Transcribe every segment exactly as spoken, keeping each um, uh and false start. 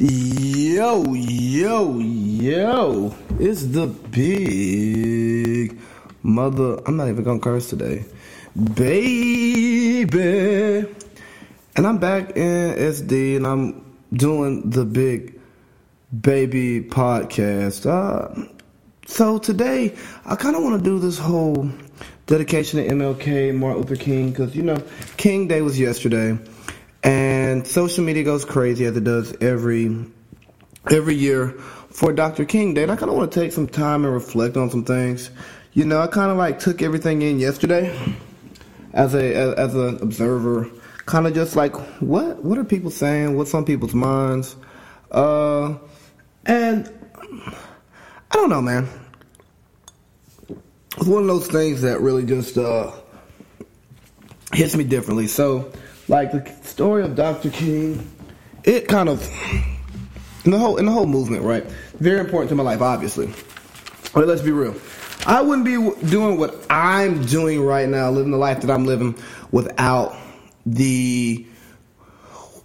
Yo, yo, yo, it's the big mother, I'm not even gonna curse today, baby, and I'm back in S D, and I'm doing the big baby podcast, uh, so today, I kind of want to do this whole dedication to M L K, Martin Luther King, because, you know, King Day was yesterday. And social media goes crazy as it does every every year for Doctor King Day. And I kind of want to take some time and reflect on some things. You know, I kind of like took everything in yesterday as a as an observer. Kind of just like, what what are people saying? What's on people's minds? Uh, and I don't know, man. It's one of those things that really just uh, hits me differently. So, like, the story of Doctor King, it kind of, in the whole in the whole movement, right? Very important to my life, obviously. But let's be real. I wouldn't be doing what I'm doing right now, living the life that I'm living, without the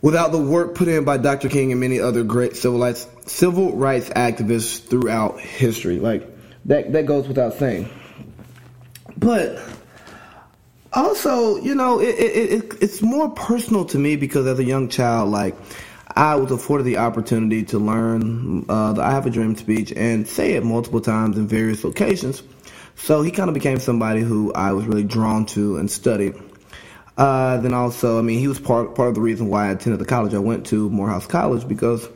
without the work put in by Doctor King and many other great civil rights civil rights activists throughout history. Like, that that goes without saying. But also, you know, it, it, it it's more personal to me because as a young child, like, I was afforded the opportunity to learn uh, the I Have a Dream speech and say it multiple times in various locations. So he kind of became somebody who I was really drawn to and studied. Uh, then also, I mean, he was part, part of the reason why I attended the college I went to, Morehouse College, because,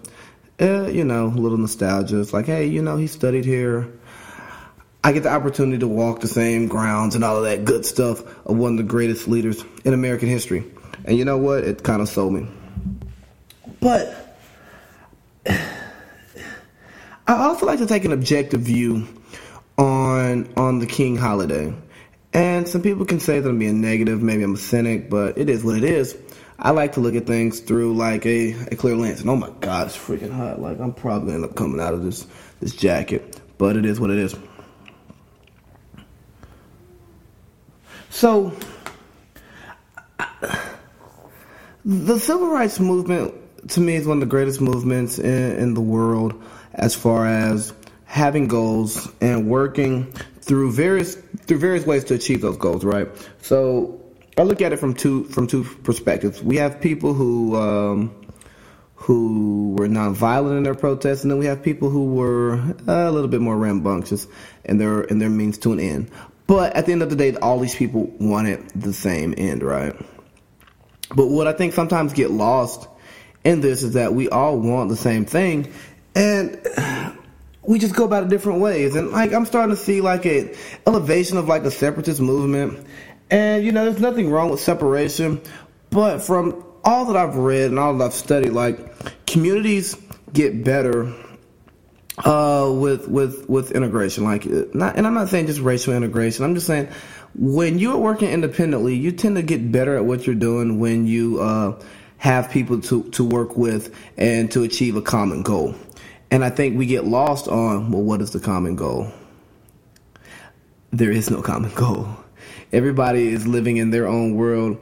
eh, you know, a little nostalgia. It's like, hey, you know, he studied here. I get the opportunity to walk the same grounds and all of that good stuff of one of the greatest leaders in American history. And you know what? It kind of sold me. But I also like to take an objective view on on the King holiday. And some people can say that I'm being negative. Maybe I'm a cynic, but it is what it is. I like to look at things through like a, a clear lens. And oh my God, it's freaking hot. Like, I'm probably going to end up coming out of this this jacket. But it is what it is. So, the civil rights movement, to me, is one of the greatest movements in, in the world as far as having goals and working through various through various ways to achieve those goals, right? So, I look at it from two from two perspectives. We have people who um, who were nonviolent in their protests, and then we have people who were a little bit more rambunctious in their in their means to an end. But at the end of the day, all these people wanted the same end, right? But what I think sometimes get lost in this is that we all want the same thing, and we just go about it different ways. And like, I'm starting to see like an elevation of like the separatist movement. And you know, there's nothing wrong with separation, but from all that I've read and all that I've studied, like, communities get better Uh, with, with, with integration, like, not, and I'm not saying just racial integration. I'm just saying when you're working independently, you tend to get better at what you're doing when you, uh, have people to, to work with and to achieve a common goal. And I think we get lost on, well, what is the common goal? There is no common goal. Everybody is living in their own world,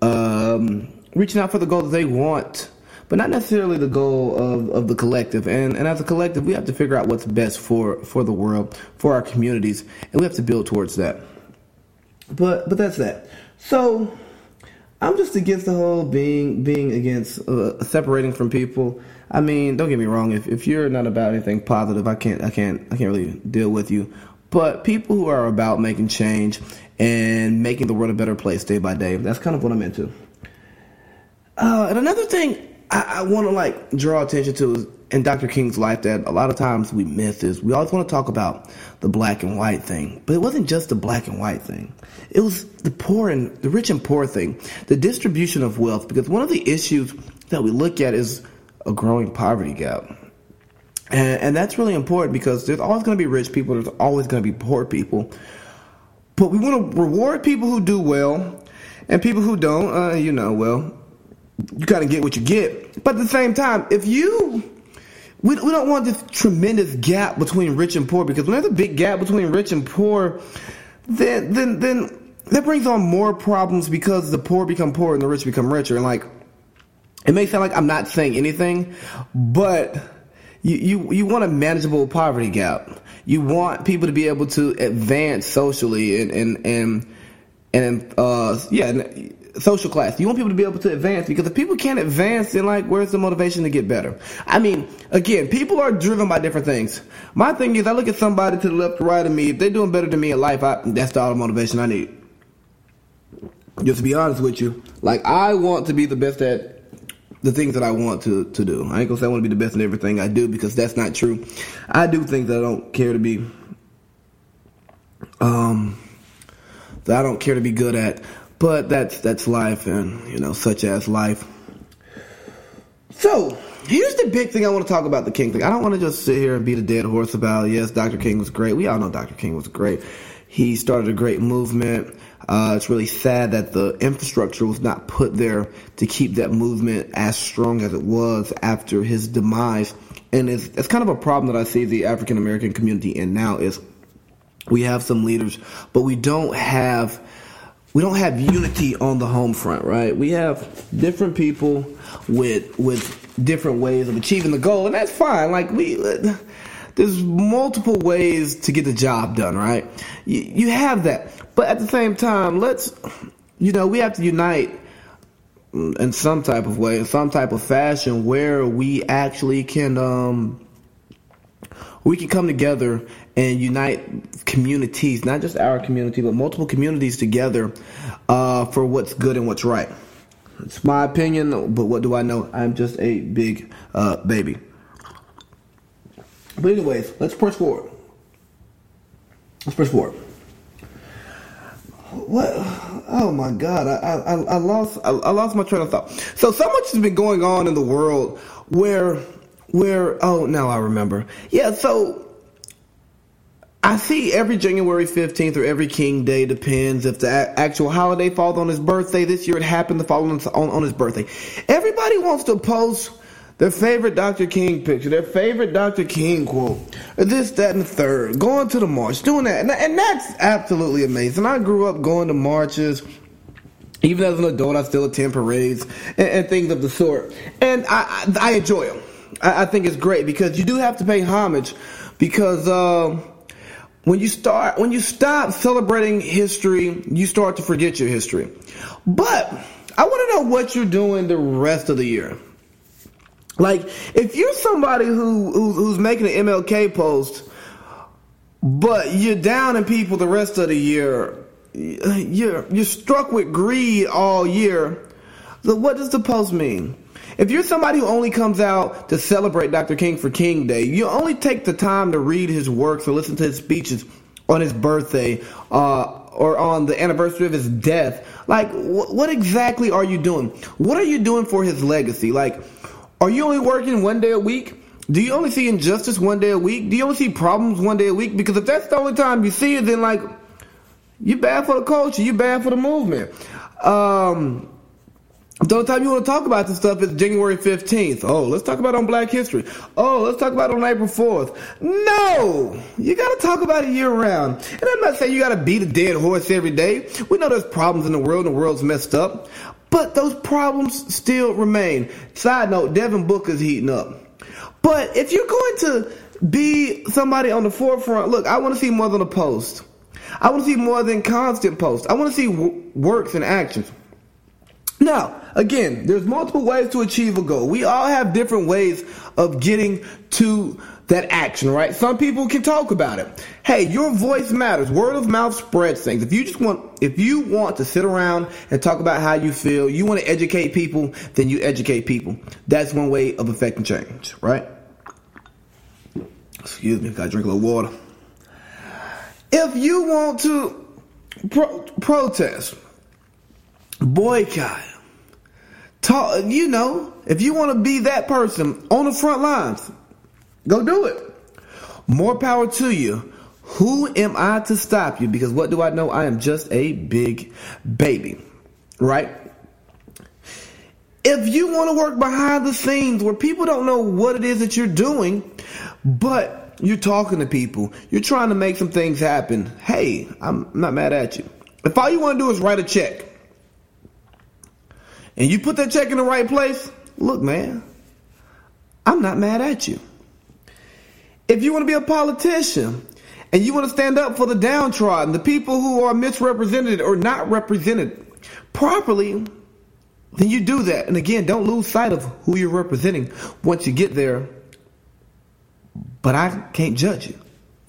um, reaching out for the goal that they want, but not necessarily the goal of, of the collective. And, and as a collective, we have to figure out what's best for, for the world, for our communities, and we have to build towards that. But but that's that. So I'm just against the whole being being against uh, separating from people. I mean, don't get me wrong. If if you're not about anything positive, I can't I can't I can't really deal with you. But people who are about making change and making the world a better place day by day, that's kind of what I'm into. Uh, and another thing I, I want to, like, draw attention to is in Doctor King's life that a lot of times we miss is we always want to talk about the black and white thing. But it wasn't just the black and white thing. It was the poor and the rich and poor thing, the distribution of wealth. Because one of the issues that we look at is a growing poverty gap. And, and that's really important because there's always going to be rich people. There's always going to be poor people. But we want to reward people who do well and people who don't, uh, you know, well. You kind of get what you get. But at the same time, if you, we, we don't want this tremendous gap between rich and poor, because when there's a big gap between rich and poor, then, then, then that brings on more problems because the poor become poor and the rich become richer. And like, it may sound like I'm not saying anything, but you, you, you want a manageable poverty gap. You want people to be able to advance socially and, and, and, and uh, yeah, social class. You want people to be able to advance, because if people can't advance, then like, where's the motivation to get better? I mean, again, people are driven by different things. My thing is, I look at somebody to the left, right of me. If they're doing better than me in life, I, that's the all the motivation I need. Just to be honest with you, like, I want to be the best at the things that I want to, to do. I ain't gonna say I want to be the best in everything I do, because that's not true. I do things that I don't care to be, um, that I don't care to be good at. But that's that's life, and you know, such as life. So here's the big thing I want to talk about, the King thing. I don't want to just sit here and beat a dead horse about, yes, Doctor King was great. We all know Doctor King was great. He started a great movement. Uh, it's really sad that the infrastructure was not put there to keep that movement as strong as it was after his demise. And it's, it's kind of a problem that I see the African American community in now, is we have some leaders, but we don't have we don't have unity on the home front, right? We have different people with with different ways of achieving the goal, and that's fine. Like we. Uh, There's multiple ways to get the job done, right? You, you have that. But at the same time, let's, you know, we have to unite in some type of way, in some type of fashion, where we actually can, um, we can come together and unite communities, not just our community, but multiple communities together uh, for what's good and what's right. It's my opinion, but what do I know? I'm just a big uh, baby. But anyways, let's push forward. Let's push forward. What? Oh my God! I I, I lost I, I lost my train of thought. So so much has been going on in the world where where oh now I remember. Yeah. So I see every January fifteenth or every King Day, depends if the a- actual holiday falls on his birthday. This year it happened to fall on on his birthday. Everybody wants to post their favorite Doctor King picture, their favorite Doctor King quote, this, that, and the third, going to the march, doing that. And, and that's absolutely amazing. I grew up going to marches. Even as an adult, I still attend parades and, and things of the sort. And I, I, I enjoy them. I, I think it's great, because you do have to pay homage, because um, when you start, when you stop celebrating history, you start to forget your history. But I want to know what you're doing the rest of the year. Like, if you're somebody who, who who's making an M L K post, but you're downing people the rest of the year, you're you're struck with greed all year. So what does the post mean? If you're somebody who only comes out to celebrate Doctor King for King Day, you only take the time to read his works or listen to his speeches on his birthday uh, or on the anniversary of his death. Like, wh- what exactly are you doing? What are you doing for his legacy? Like, are you only working one day a week? Do you only see injustice one day a week? Do you only see problems one day a week? Because if that's the only time you see it, then like, you're bad for the culture, you're bad for the movement. Um, the only time you want to talk about this stuff is January fifteenth. Oh, let's talk about it on Black History. Oh, let's talk about it on April fourth. No! You gotta talk about it year round. And I'm not saying you gotta beat a dead horse every day. We know there's problems in the world, the world's messed up. But those problems still remain. Side note, Devin Booker's heating up. But if you're going to be somebody on the forefront, look, I want to see more than a post. I want to see more than constant posts. I want to see w- works and actions. Now, again, there's multiple ways to achieve a goal. We all have different ways of getting to that action, right? Some people can talk about it. Hey, your voice matters. Word of mouth spreads things. If you just want, if you want to sit around and talk about how you feel, you want to educate people, then you educate people. That's one way of affecting change, right? Excuse me, gotta drink a little water. If you want to pro- protest, boycott, talk, you know, if you want to be that person on the front lines, go do it. More power to you. Who am I to stop you? Because what do I know? I am just a big baby, right? If you want to work behind the scenes where people don't know what it is that you're doing, but you're talking to people, you're trying to make some things happen, hey, I'm not mad at you. If all you want to do is write a check, and you put that check in the right place, look, man, I'm not mad at you. If you want to be a politician and you want to stand up for the downtrodden, the people who are misrepresented or not represented properly, then you do that. And again, don't lose sight of who you're representing once you get there. But I can't judge you.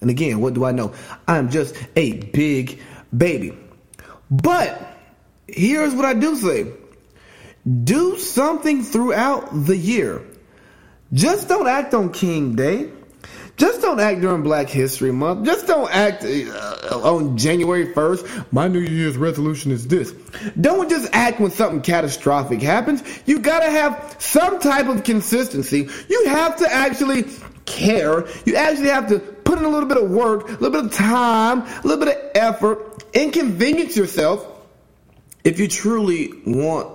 And again, what do I know? I'm just a big baby. But here's what I do say. Do something throughout the year. Just don't act on King Day. Just don't act during Black History Month. Just don't act uh, on January first. My New Year's resolution is this. Don't just act when something catastrophic happens. You got to have some type of consistency. You have to actually care. You actually have to put in a little bit of work, a little bit of time, a little bit of effort, inconvenience yourself if you truly want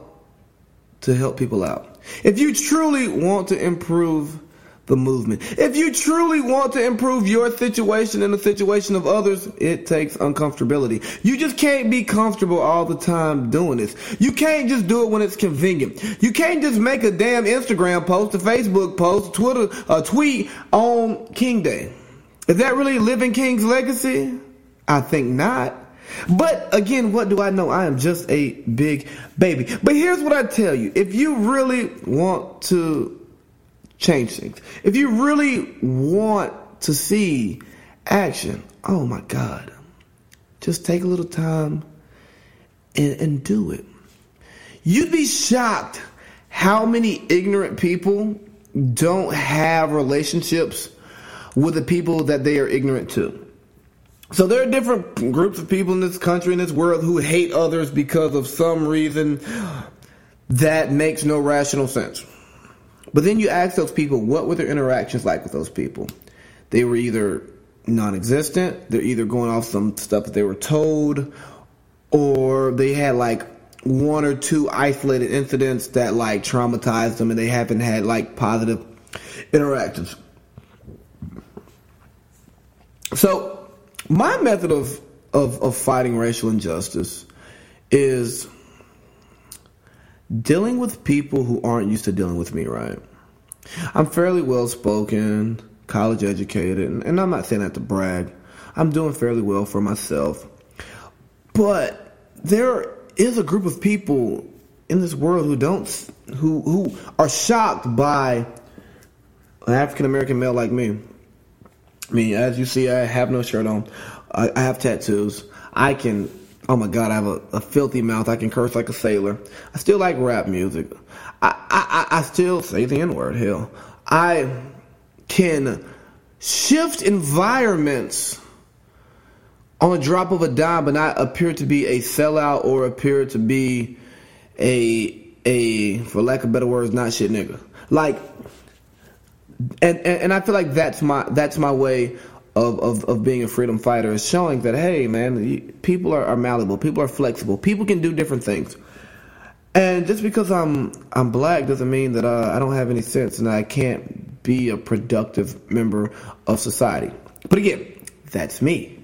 to help people out. If you truly want to improve the movement. If you truly want to improve your situation and the situation of others, it takes uncomfortability. You just can't be comfortable all the time doing this. You can't just do it when it's convenient. You can't just make a damn Instagram post, a Facebook post, Twitter, a tweet on King Day. Is that really living King's legacy? I think not. But again, what do I know? I am just a big baby. But here's what I tell you. If you really want to change things, if you really want to see action, oh my God, just take a little time and, and do it. You'd be shocked how many ignorant people don't have relationships with the people that they are ignorant to. So there are different groups of people in this country, in this world, who hate others because of some reason that makes no rational sense. But then you ask those people, what were their interactions like with those people? They were either non-existent, they're either going off some stuff that they were told, or they had like one or two isolated incidents that like traumatized them and they haven't had like positive interactions. So my method of, of, of fighting racial injustice is dealing with people who aren't used to dealing with me, right? I'm fairly well-spoken, college-educated, and, and I'm not saying that to brag. I'm doing fairly well for myself. But there is a group of people in this world who don't, who who are shocked by an African-American male like me. I mean, as you see, I have no shirt on. I, I have tattoos. I can... Oh my God, I have a, a filthy mouth. I can curse like a sailor. I still like rap music. I, I, I still say the N-word, hell. I can shift environments on a drop of a dime, but not appear to be a sellout or appear to be a, a for lack of better words, not shit nigga. Like, and, and, and I feel like that's my that's my way Of, of of being a freedom fighter, is showing that, hey, man, people are, are malleable. People are flexible. People can do different things. And just because I'm I'm black doesn't mean that uh, I don't have any sense and I can't be a productive member of society. But again, that's me.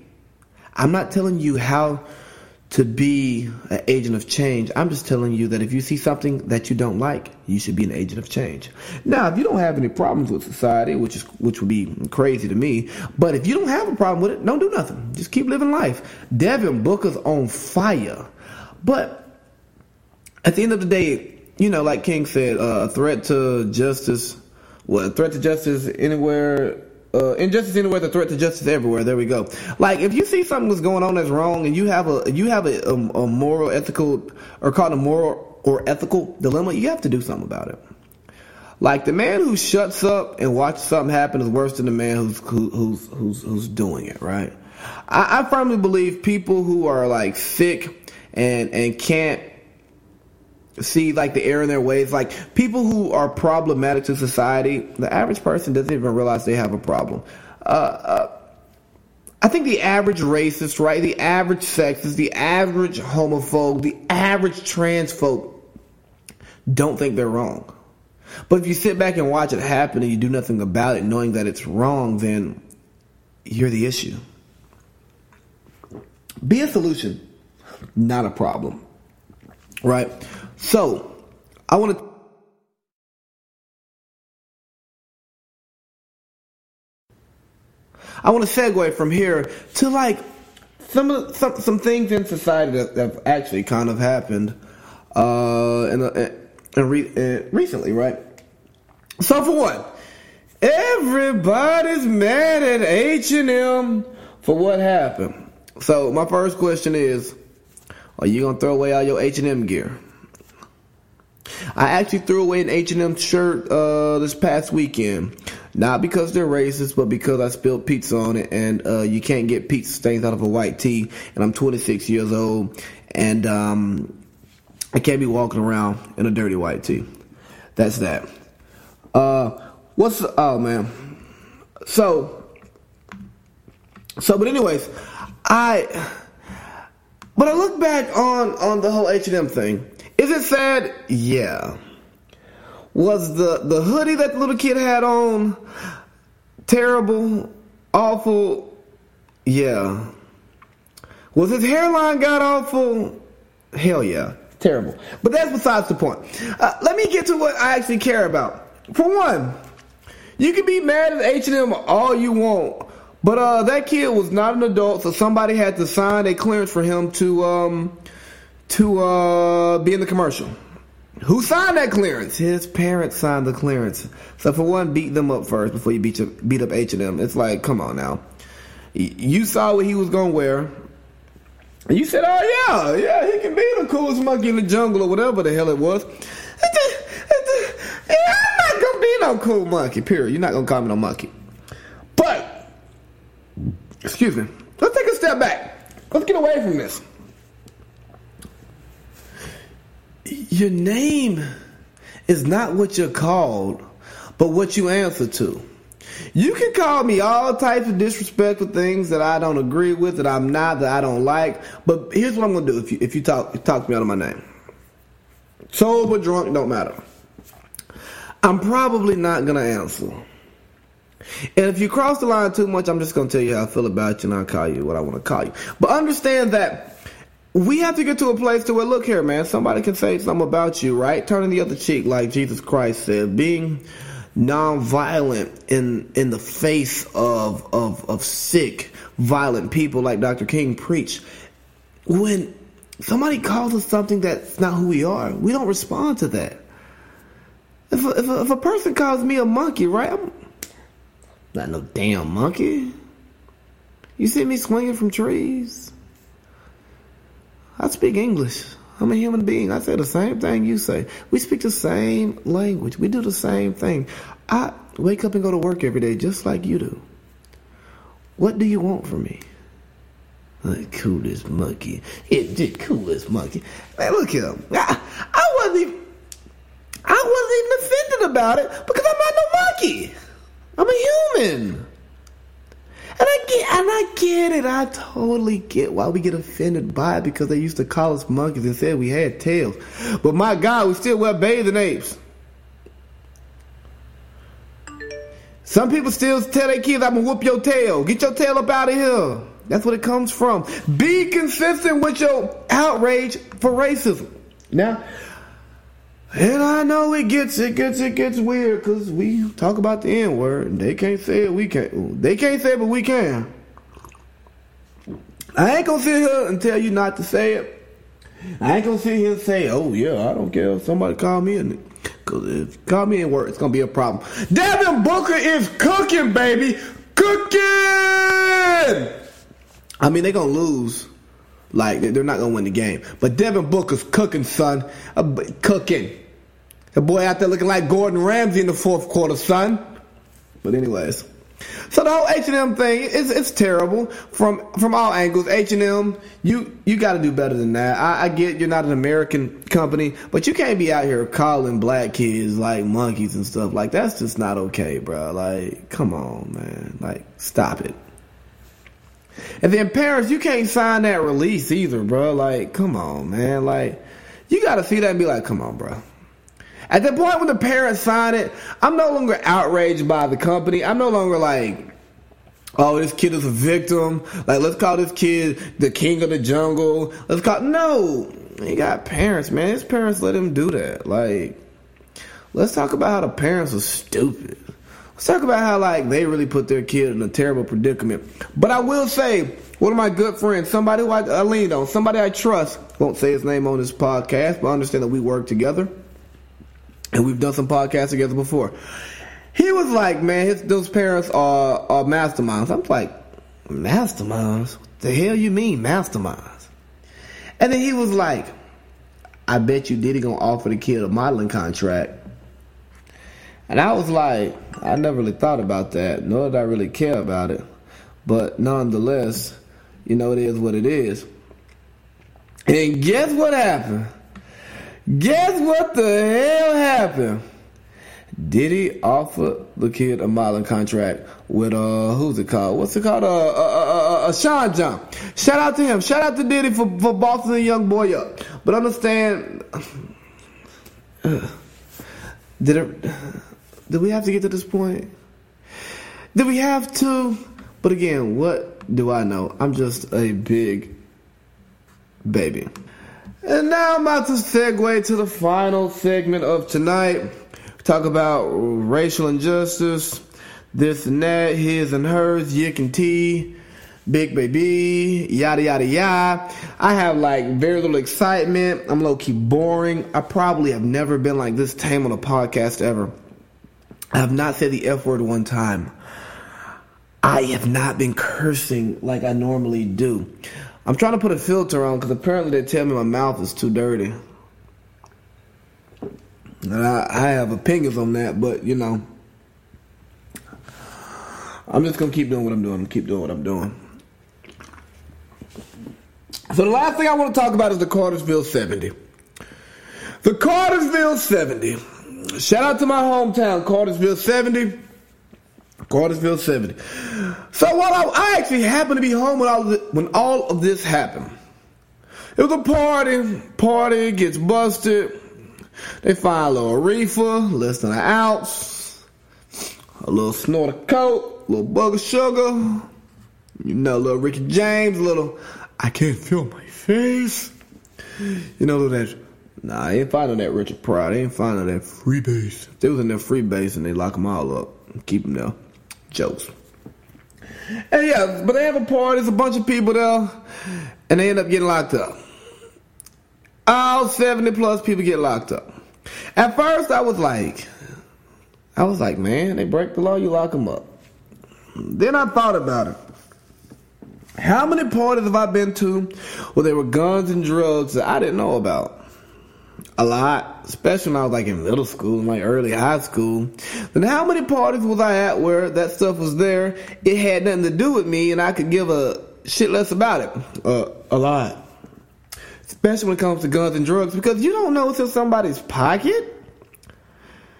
I'm not telling you how to be an agent of change. I'm just telling you that if you see something that you don't like, you should be an agent of change. Now, if you don't have any problems with society, which is which would be crazy to me, but if you don't have a problem with it, don't do nothing. Just keep living life. Devin Booker's on fire. But at the end of the day, you know, like King said, uh, a threat to justice, well, a threat to justice anywhere... Uh, injustice anywhere, the threat to justice everywhere. There we go. Like, if you see something that's going on that's wrong, and you have a you have a, a, a moral, ethical, or called a moral or ethical dilemma, you have to do something about it. Like, the man who shuts up and watches something happen is worse than the man who's who, who's who's who's doing it. Right? I, I firmly believe people who are like sick and and can't see like the error in their ways, like people who are problematic to society, the average person doesn't even realize they have a problem. Uh, uh, I think the average racist, right, the average sexist, the average homophobe, the average transphobe don't think they're wrong. But if you sit back and watch it happen and you do nothing about it, knowing that it's wrong, then you're the issue. Be a solution, not a problem, right? So, I want to I want to segue from here to like some some some things in society that have actually kind of happened uh, in, in, in, re, in recently, right? So for one, everybody's mad at H and M for what happened. So my first question is, are you gonna throw away all your H and M gear? I actually threw away an H and M shirt uh, this past weekend. Not because they're racist, but because I spilled pizza on it, and uh, you can't get pizza stains out of a white tee, and I'm twenty-six years old, and um, I can't be walking around in a dirty white tee. That's that. Uh, what's, oh man. So, so, but anyways, I, but I look back on, on the whole H and M thing. Is it sad? Yeah. Was the, the hoodie that the little kid had on terrible, awful? Yeah. Was his hairline god awful? Hell yeah. Terrible. But that's besides the point. Uh, let me get to what I actually care about. For one, you can be mad at H and M all you want, but uh, that kid was not an adult, so somebody had to sign a clearance for him to... Um, To uh, be in the commercial. Who signed that clearance? His parents signed the clearance. So for one, beat them up first before you beat, beat up H and M. It's like, come on now. You saw what he was going to wear. And you said, oh yeah, yeah, he can be the coolest monkey in the jungle or whatever the hell it was. I'm not going to be no cool monkey, period. You're not going to call me no monkey. But, excuse me. Let's take a step back. Let's get away from this. Your name is not what you're called, but what you answer to. You can call me all types of disrespectful things that I don't agree with, that I'm not, that I don't like. But here's what I'm going to do if you if you talk, talk me out of my name. Sober, drunk, don't matter. I'm probably not going to answer. And if you cross the line too much, I'm just going to tell you how I feel about you and I'll call you what I want to call you. But understand that we have to get to a place to where, look here, man, somebody can say something about you, right? Turning the other cheek, like Jesus Christ said. Being nonviolent in in the face of of, of sick, violent people like Doctor King preached. When somebody calls us something that's not who we are, we don't respond to that. If a, if a, if a person calls me a monkey, right, I'm not no damn monkey. You see me swinging from trees? I speak English. I'm a human being. I say the same thing you say. We speak the same language. We do the same thing. I wake up and go to work every day just like you do. What do you want from me? The coolest monkey. It's the coolest monkey. Man, look at him. I, I, wasn't even, I wasn't even offended about it because I'm not no monkey. I'm a human. And I get, and I get it. I totally get why we get offended by it because they used to call us monkeys and said we had tails. But my God, we still wear bathing apes. Some people still tell their kids, I'm going to whoop your tail. Get your tail up out of here. That's what it comes from. Be consistent with your outrage for racism. Now, and I know it gets it gets it gets weird because we talk about the N-word and they can't say it, we can't. They can't say it, but we can. I ain't gonna sit here and tell you not to say it. I ain't gonna sit here and say, oh yeah, I don't care if somebody call me in it. Because if you call me N-word, it's gonna be a problem. Devin Booker is cooking, baby! Cooking! I mean, they gonna lose. Like, they're not going to win the game. But Devin Booker's cooking, son. Uh, cooking. The boy out there looking like Gordon Ramsay in the fourth quarter, son. But anyways. So the whole H and M thing, it's, it's terrible from from all angles. H and M, you, you got to do better than that. I, I get you're not an American company, but you can't be out here calling black kids like monkeys and stuff. Like, that's just not okay, bro. Like, come on, man. Like, stop it. And then parents, you can't sign that release either, bro. Like, come on, man. Like, you got to see that and be like, come on, bro. At the point when the parents sign it, I'm no longer outraged by the company. I'm no longer like, oh, this kid is a victim. Like, let's call this kid the king of the jungle. Let's call, no. He got parents, man. His parents let him do that. Like, let's talk about how the parents are stupid. Let's talk about how, like, they really put their kid in a terrible predicament. But I will say, one of my good friends, somebody who I, I lean on, somebody I trust, won't say his name on this podcast, but I understand that we work together, and we've done some podcasts together before. He was like, man, his, those parents are, are masterminds. I'm like, masterminds? What the hell you mean, masterminds? And then he was like, I bet you Diddy gonna offer the kid a modeling contract. And I was like, I never really thought about that, nor did I really care about it. But nonetheless, you know, it is what it is. And guess what happened? Guess what the hell happened? Diddy offered the kid a modeling contract with, uh, who's it called? What's it called? Uh, uh, uh, uh, uh, Sean John. Shout out to him. Shout out to Diddy for, for bossing the young boy up. But understand, did it... Did we have to get to this point? Did we have to? But again, what do I know? I'm just a big baby. And now I'm about to segue to the final segment of tonight. Talk about racial injustice, this and that, his and hers, yick and tea, big baby, yada, yada, yada. I have like very little excitement. I'm low-key boring. I probably have never been like this tame on a podcast ever. I have not said the F word one time. I have not been cursing like I normally do. I'm trying to put a filter on because apparently they tell me my mouth is too dirty. And I, I have opinions on that, but, you know, I'm just going to keep doing what I'm doing. I'm keep doing what I'm doing. So the last thing I want to talk about is the Cartersville seventy. The Cartersville seventy. Shout out to my hometown, Cartersville seventy. Cartersville seventy. So what I, I actually happened to be home when all, of this, when all of this happened. It was a party. Party gets busted. They find a little reefer, less than an ounce, a little snort of coke, a little bug of sugar. You know, little Ricky James, a little, I can't feel my face. You know, that. Nah, they ain't finding that Richard Pryor. They ain't finding that freebase. They was in their freebase and they lock them all up and keep them there. Jokes. And yeah, but they have a party. There's a bunch of people there. And they end up getting locked up. All seventy plus people get locked up. At first, I was like, I was like, man, they break the law, you lock them up. Then I thought about it. How many parties have I been to where there were guns and drugs that I didn't know about? A lot, especially when I was like in middle school, in like early high school. Then how many parties was I at where that stuff was there? It had nothing to do with me, and I could give a shit less about it. Uh, a lot, especially when it comes to guns and drugs, because you don't know it's in somebody's pocket.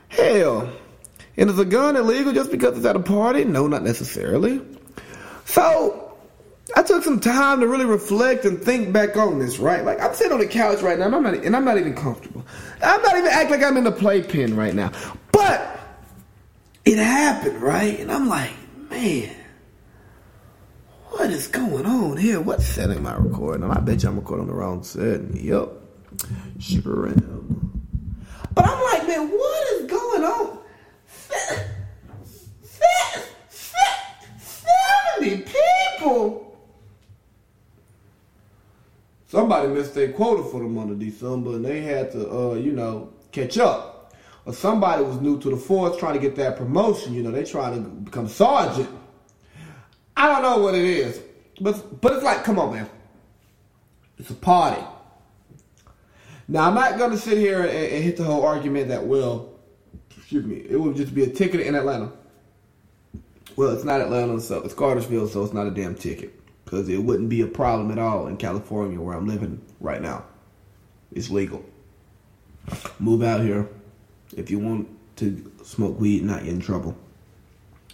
Hell, and is a gun illegal just because it's at a party? No, not necessarily. So. I took some time to really reflect and think back on this, right? Like, I'm sitting on the couch right now, and I'm not, and I'm not even comfortable. I'm not even acting like I'm in the playpen right now. But it happened, right? And I'm like, man, what is going on here? What setting am I recording? I bet you I'm recording the wrong setting. Yup. Sure am. But I'm like, man, what is going on? seventy people. Somebody missed their quota for the month of December, and they had to, uh, you know, catch up. Or somebody was new to the force trying to get that promotion. You know, they trying to become sergeant. I don't know what it is, but but it's like, come on, man. It's a party. Now, I'm not going to sit here and, and hit the whole argument that, well, excuse me, it would just be a ticket in Atlanta. Well, it's not Atlanta, so it's Cartersville, so it's not a damn ticket. Because it wouldn't be a problem at all in California where I'm living right now. It's legal. Move out here if you want to smoke weed and not get in trouble.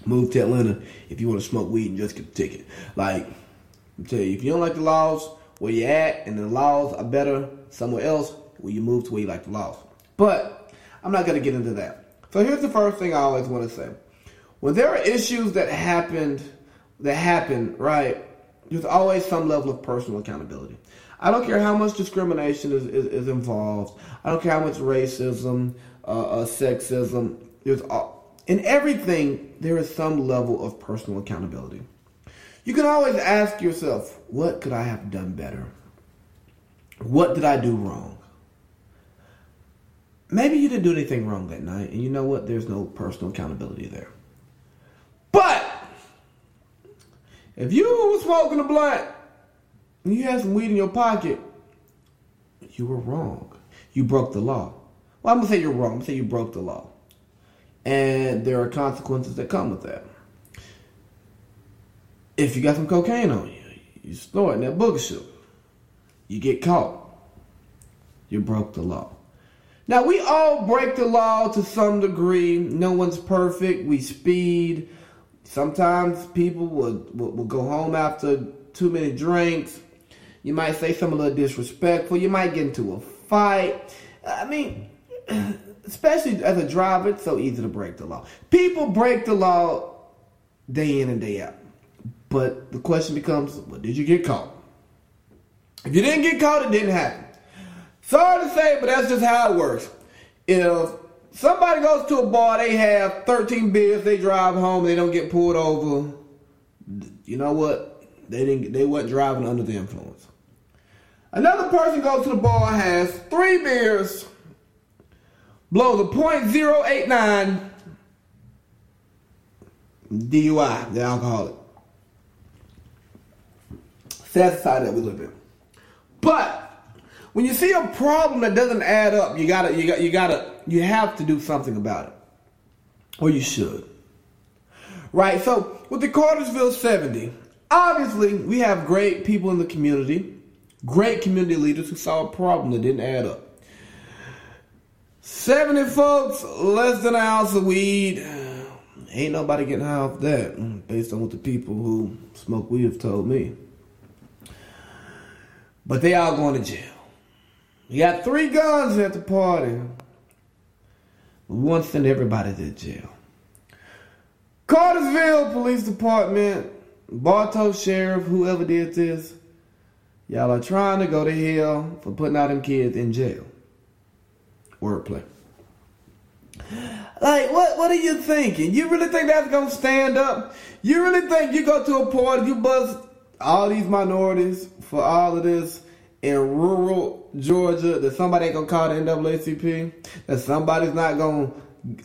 Move to Atlanta if you want to smoke weed and just get a ticket. Like, I'm telling you, if you don't like the laws where you're at and the laws are better somewhere else, well, you move to where you like the laws. But I'm not going to get into that. So here's the first thing I always want to say. When there are issues that happened, that happen, right, there's always some level of personal accountability. I don't care how much discrimination is, is, is involved. I don't care how much racism, uh, uh, sexism. There's all, In everything, there is some level of personal accountability. You can always ask yourself, what could I have done better? What did I do wrong? Maybe you didn't do anything wrong that night, and you know what? There's no personal accountability there. But if you were smoking a blunt and you had some weed in your pocket, you were wrong. You broke the law. Well, I'm going to say you're wrong. I'm going to say you broke the law. And there are consequences that come with that. If you got some cocaine on you, you store it in that booger shoe. You get caught. You broke the law. Now, we all break the law to some degree. No one's perfect. We speed. Sometimes people will, will, will go home after too many drinks. You might say something a little disrespectful. You might get into a fight. I mean, especially as a driver, it's so easy to break the law. People break the law day in and day out. But the question becomes, well, did you get caught? If you didn't get caught, it didn't happen. Sorry to say, but that's just how it works. If somebody goes to a bar, they have thirteen beers, they drive home, they don't get pulled over, you know what? They didn't. They weren't driving under the influence. Another person goes to the bar, has three beers, blows a point zero eight nine D U I, the alcoholic. Sad society that we live in. But when you see a problem that doesn't add up, you gotta, you gotta, you gotta, you have to do something about it, or you should. Right? So with the Cartersville seventy, obviously we have great people in the community, great community leaders who saw a problem that didn't add up. seventy folks, less than an ounce of weed. Ain't nobody getting high off that, based on what the people who smoke weed have told me. But they all going to jail. You got three guns at the party. We want to send everybody to jail. Cartersville Police Department, Bartow Sheriff, whoever did this, y'all are trying to go to hell for putting all them kids in jail. Wordplay. Like, what, what are you thinking? You really think that's going to stand up? You really think you go to a party, you bust all these minorities for all of this in rural Georgia, that somebody ain't gonna call the N double A C P, that somebody's not gonna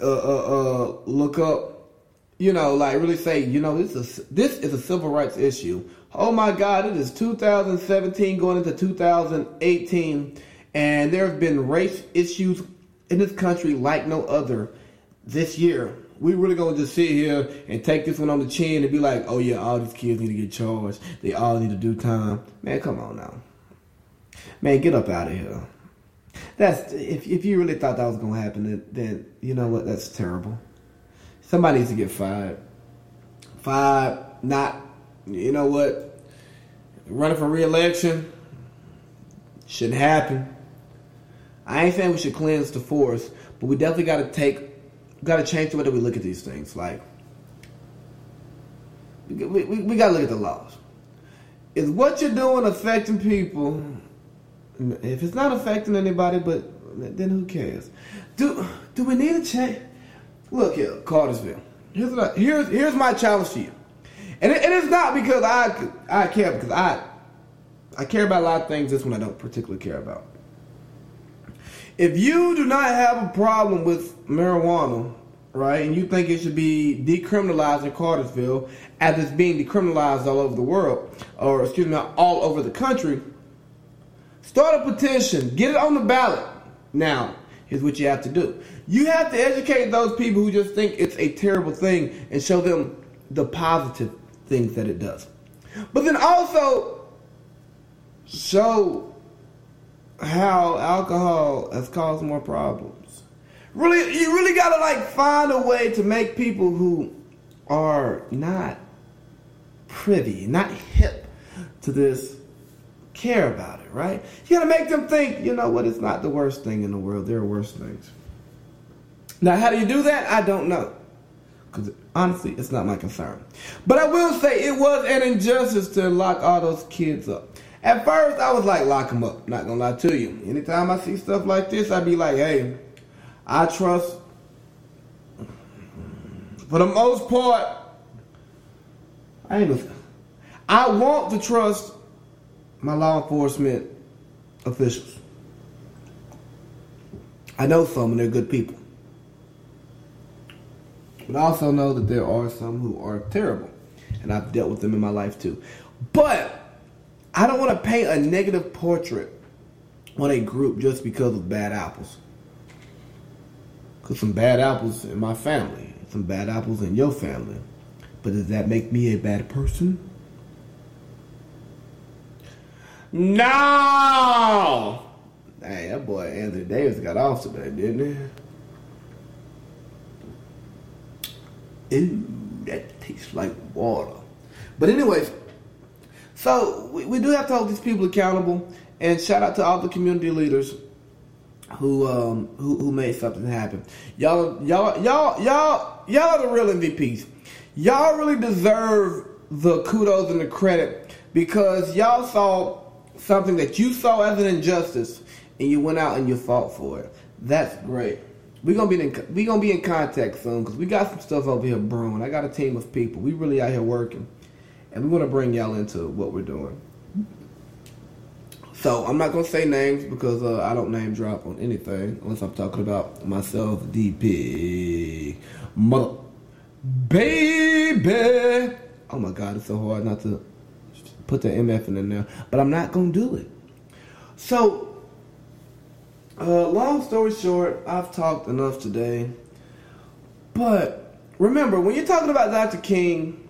uh, uh, uh, look up, you know, like really say, you know, this is this is a civil rights issue. Oh my God, it is two thousand seventeen going into two thousand eighteen, and there have been race issues in this country like no other this year. We really gonna just sit here and take this one on the chin and be like, oh yeah, all these kids need to get charged. They all need to do time. Man, come on now. Man, get up out of here. That's if if you really thought that was gonna happen, then, then you know what? That's terrible. Somebody needs to get fired. Fired, not you know what? Running for re-election shouldn't happen. I ain't saying we should cleanse the force, but we definitely gotta take. Got to change the way that we look at these things. Like, we, we, we got to look at the laws. Is what you're doing affecting people? If it's not affecting anybody, but then who cares? Do do we need a change? Look here, Cartersville. Here's what I, here's here's my challenge to you, and it, and it's not because I I care because I I care about a lot of things. This one I don't particularly care about. If you do not have a problem with marijuana, right, and you think it should be decriminalized in Cartersville, as it's being decriminalized all over the world, or excuse me, all over the country, start a petition. Get it on the ballot. Now, here's what you have to do. You have to educate those people who just think it's a terrible thing and show them the positive things that it does. But then also show how alcohol has caused more problems. Really, you really gotta like find a way to make people who are not privy, not hip to this, care about it, right? You gotta make them think, you know what, it's not the worst thing in the world. There are worse things. Now, how do you do that? I don't know. Because honestly, it's not my concern. But I will say it was an injustice to lock all those kids up. At first, I was like, lock them up. Not gonna lie to you. Anytime I see stuff like this, I be like, hey, I trust for the most part, I ain't gonna, I want to trust my law enforcement officials. I know some, and they're good people. But I also know that there are some who are terrible. And I've dealt with them in my life too. But I don't want to paint a negative portrait on a group just because of bad apples. Because some bad apples in my family. Some bad apples in your family. But does that make me a bad person? No! Hey, that boy Anthony Davis got off today, didn't he? Ew, that tastes like water. But anyways, so we, we do have to hold these people accountable. And shout out to all the community leaders who um who, who made something happen. Y'all, y'all, y'all, y'all, y'all are the real M V Ps. Y'all really deserve the kudos and the credit because y'all saw something that you saw as an injustice and you went out and you fought for it. That's great. We're gonna be in we gonna be in contact soon because we got some stuff over here brewing. I got a team of people. We really out here working, and we want to bring y'all into what we're doing. So I'm not gonna say names because uh, I don't name drop on anything unless I'm talking about myself, D P, mother, baby. Oh my God, it's so hard not to put the M F in there, but I'm not gonna do it. So. Uh, long story short, I've talked enough today. But remember, when you're talking about Doctor King,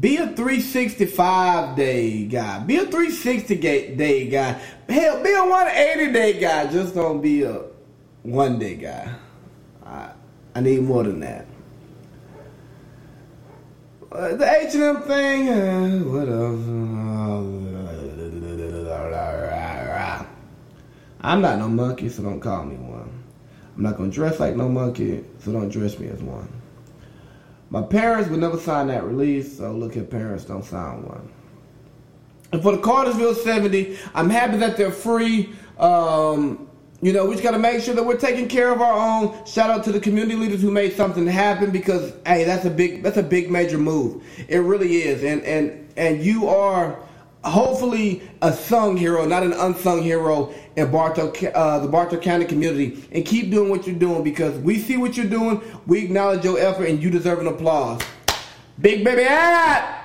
be a three sixty-five day guy. Be a three sixty day guy. Hell, be a one eighty day guy. Just don't be a one day guy. I, I need more than that. Uh, the H and M thing, uh, whatever. I'm not no monkey, so don't call me one. I'm not going to dress like no monkey, so don't dress me as one. My parents would never sign that release, so look at parents, don't sign one. And for the Cartersville seventy, I'm happy that they're free. Um, you know, we just got to make sure that we're taking care of our own. Shout out to the community leaders who made something happen because, hey, that's a big, that's a big major move. It really is. And, and, and you are... hopefully a sung hero, not an unsung hero in Bartow, uh, the Bartow County community. And keep doing what you're doing because we see what you're doing. We acknowledge your effort and you deserve an applause. Big baby out!